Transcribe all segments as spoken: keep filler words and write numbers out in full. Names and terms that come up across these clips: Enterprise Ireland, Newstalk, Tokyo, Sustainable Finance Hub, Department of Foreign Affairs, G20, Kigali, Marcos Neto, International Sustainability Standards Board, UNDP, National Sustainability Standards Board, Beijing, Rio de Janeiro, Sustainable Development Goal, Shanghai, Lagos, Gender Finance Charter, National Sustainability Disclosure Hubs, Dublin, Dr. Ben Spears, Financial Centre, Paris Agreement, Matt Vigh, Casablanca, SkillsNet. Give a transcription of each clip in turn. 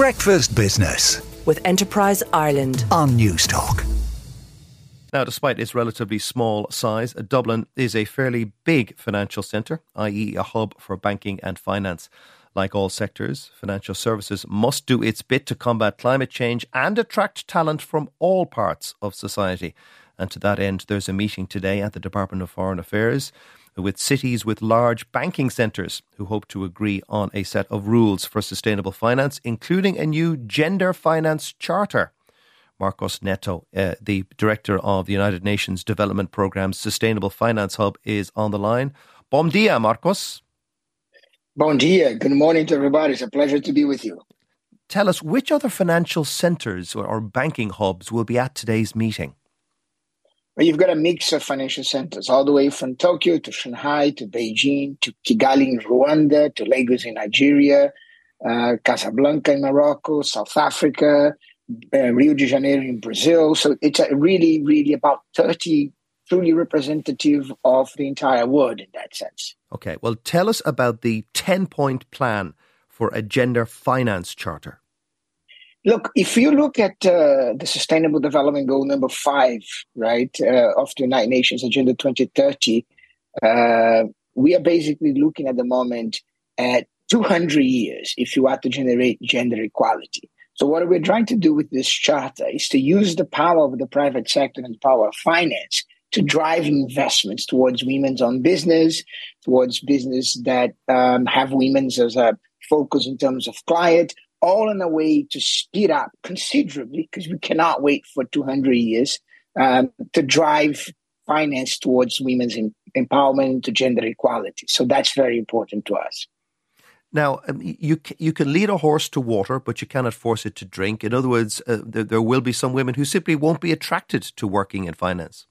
Breakfast Business with Enterprise Ireland on Newstalk. Now, despite its relatively small size, Dublin is a fairly big financial centre, that is a hub for banking and finance. Like all sectors, financial services must do its bit to combat climate change and attract talent from all parts of society. And to that end, there's a meeting today at the Department of Foreign Affairs with cities with large banking centres who hope to agree on a set of rules for sustainable finance, including a new Gender Finance Charter. Marcos Neto, uh, the director of the United Nations Development Programme's Sustainable Finance Hub, is on the line. Bom dia, Marcos. Bon dia. Good morning to everybody. It's a pleasure to be with you. Tell us, which other financial centres or banking hubs will be at today's meeting? Well, you've got a mix of financial centres, all the way from Tokyo to Shanghai to Beijing to Kigali in Rwanda to Lagos in Nigeria, uh, Casablanca in Morocco, South Africa, uh, Rio de Janeiro in Brazil. So it's a really, really about thirty truly representative of the entire world in that sense. Okay, well, tell us about the ten-point plan for a Gender Finance Charter. Look, if you look at uh, the Sustainable Development Goal number five, right, uh, of the United Nations Agenda twenty thirty, uh, we are basically looking at the moment at two hundred years if you are to generate gender equality. So what we're trying to do with this charter is to use the power of the private sector and the power of finance to drive investments towards women-owned business, towards business that um, have women as a focus in terms of client, all in a way to speed up considerably, because we cannot wait for two hundred years um, to drive finance towards women's em- empowerment to gender equality. So that's very important to us. Now, um, you you can lead a horse to water, but you cannot force it to drink. In other words, uh, there, there will be some women who simply won't be attracted to working in finance.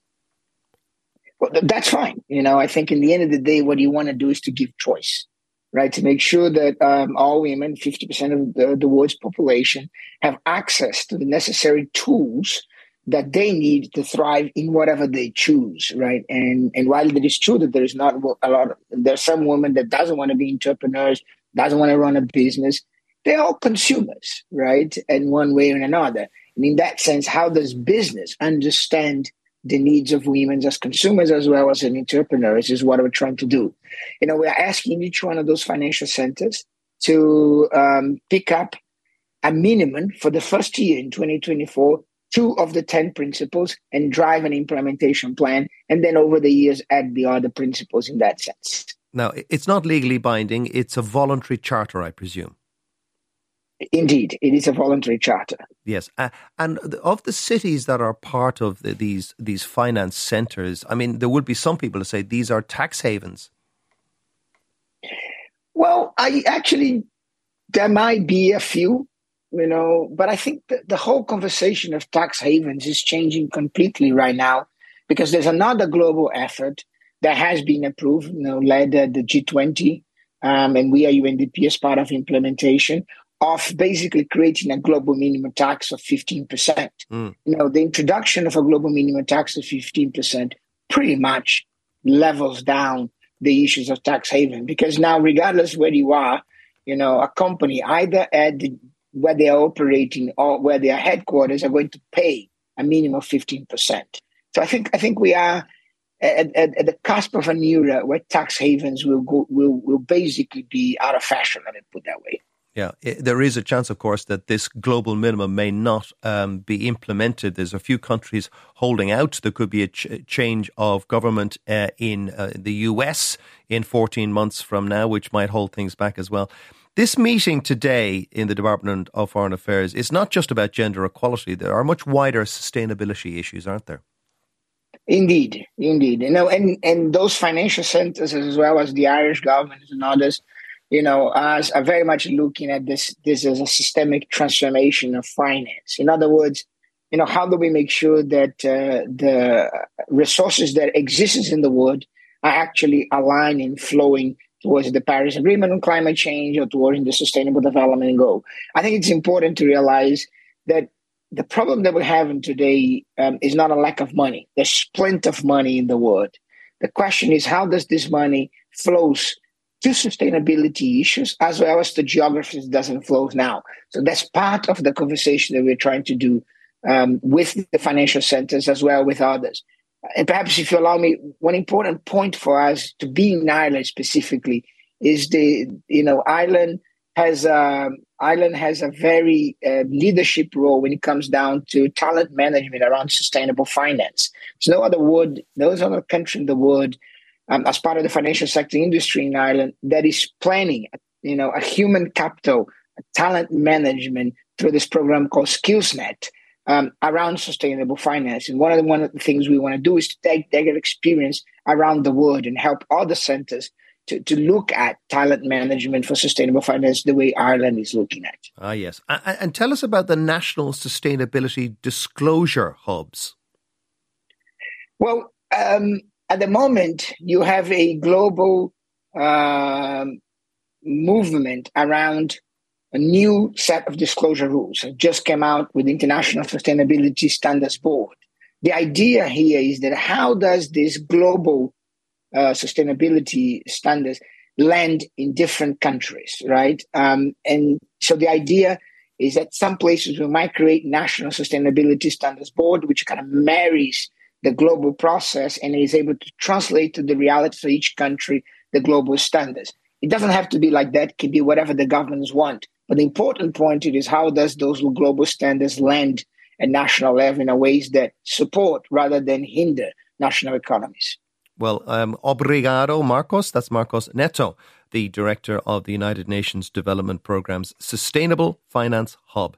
Well, that's fine. You know, I think in the end of the day, what you want to do is to give choice, right? To make sure that um, all women, fifty percent of the, the world's population, have access to the necessary tools that they need to thrive in whatever they choose, right? And and while it is true that there is not a lot, of, there's some women that doesn't want to be entrepreneurs, doesn't want to run a business. They're all consumers, right? In one way or another. And in that sense, how does business understand the needs of women as consumers as well as entrepreneurs is what we're trying to do. You know, we are asking each one of those financial centers to um, pick up a minimum for the first year in twenty twenty-four, two of the ten principles and drive an implementation plan. And then over the years, add the other principles in that sense. Now, it's not legally binding. It's a voluntary charter, I presume. Indeed, it is a voluntary charter. Yes. Uh, and of the cities that are part of the, these these finance centres, I mean, there would be some people who say these are tax havens. Well, I actually, there might be a few, you know, but I think that the whole conversation of tax havens is changing completely right now because there's another global effort that has been approved, you know, led uh, the G twenty, um, and we are U N D P as part of implementation, of basically creating a global minimum tax of fifteen percent. Mm. You know, the introduction of a global minimum tax of fifteen percent pretty much levels down the issues of tax haven, because now regardless where you are, you know, a company either at the, where they are operating or where their headquarters are going to pay a minimum of fifteen percent. So I think I think we are at, at, at the cusp of an era where tax havens will go, will will basically be out of fashion, let me put that way. Yeah, there is a chance, of course, that this global minimum may not um, be implemented. There's a few countries holding out. There could be a ch- change of government uh, in uh, the U S in fourteen months from now, which might hold things back as well. This meeting today in the Department of Foreign Affairs is not just about gender equality. There are much wider sustainability issues, aren't there? Indeed, indeed. You know, and, and those financial centres, as well as the Irish government and others, you know, as are very much looking at this, this as a systemic transformation of finance. In other words, you know, how do we make sure that uh, the resources that exist in the world are actually aligned and flowing towards the Paris Agreement on climate change or towards the Sustainable Development Goal? I think it's important to realize that the problem that we're having today um, is not a lack of money. There's plenty of money in the world. The question is, how does this money flows to sustainability issues as well as the geographies, does and flows now. So that's part of the conversation that we're trying to do um, with the financial centers as well with others. And perhaps if you allow me, one important point for us to be in Ireland specifically is the, you know, Ireland has a, Ireland has a very uh, leadership role when it comes down to talent management around sustainable finance. There's no other word, no other country in the world um, as part of the financial sector industry in Ireland that is planning, you know, a human capital, a talent management through this program called SkillsNet um, around sustainable finance. And one of the one of the things we want to do is to take their experience around the world and help other centers To, to look at talent management for sustainable finance the way Ireland is looking at. Ah, yes. And, and tell us about the National Sustainability Disclosure Hubs. Well, um, at the moment, you have a global uh, movement around a new set of disclosure rules. It just came out with the International Sustainability Standards Board. The idea here is that how does this global Uh, sustainability standards land in different countries, right? Um, and so the idea is that some places we might create National Sustainability Standards Board, which kind of marries the global process and is able to translate to the reality for each country, the global standards. It doesn't have to be like that. It can be whatever the governments want. But the important point is how does those global standards land at national level in a ways that support rather than hinder national economies. Well, um, obrigado, Marcos. That's Marcos Neto, the director of the United Nations Development Programme's Sustainable Finance Hub.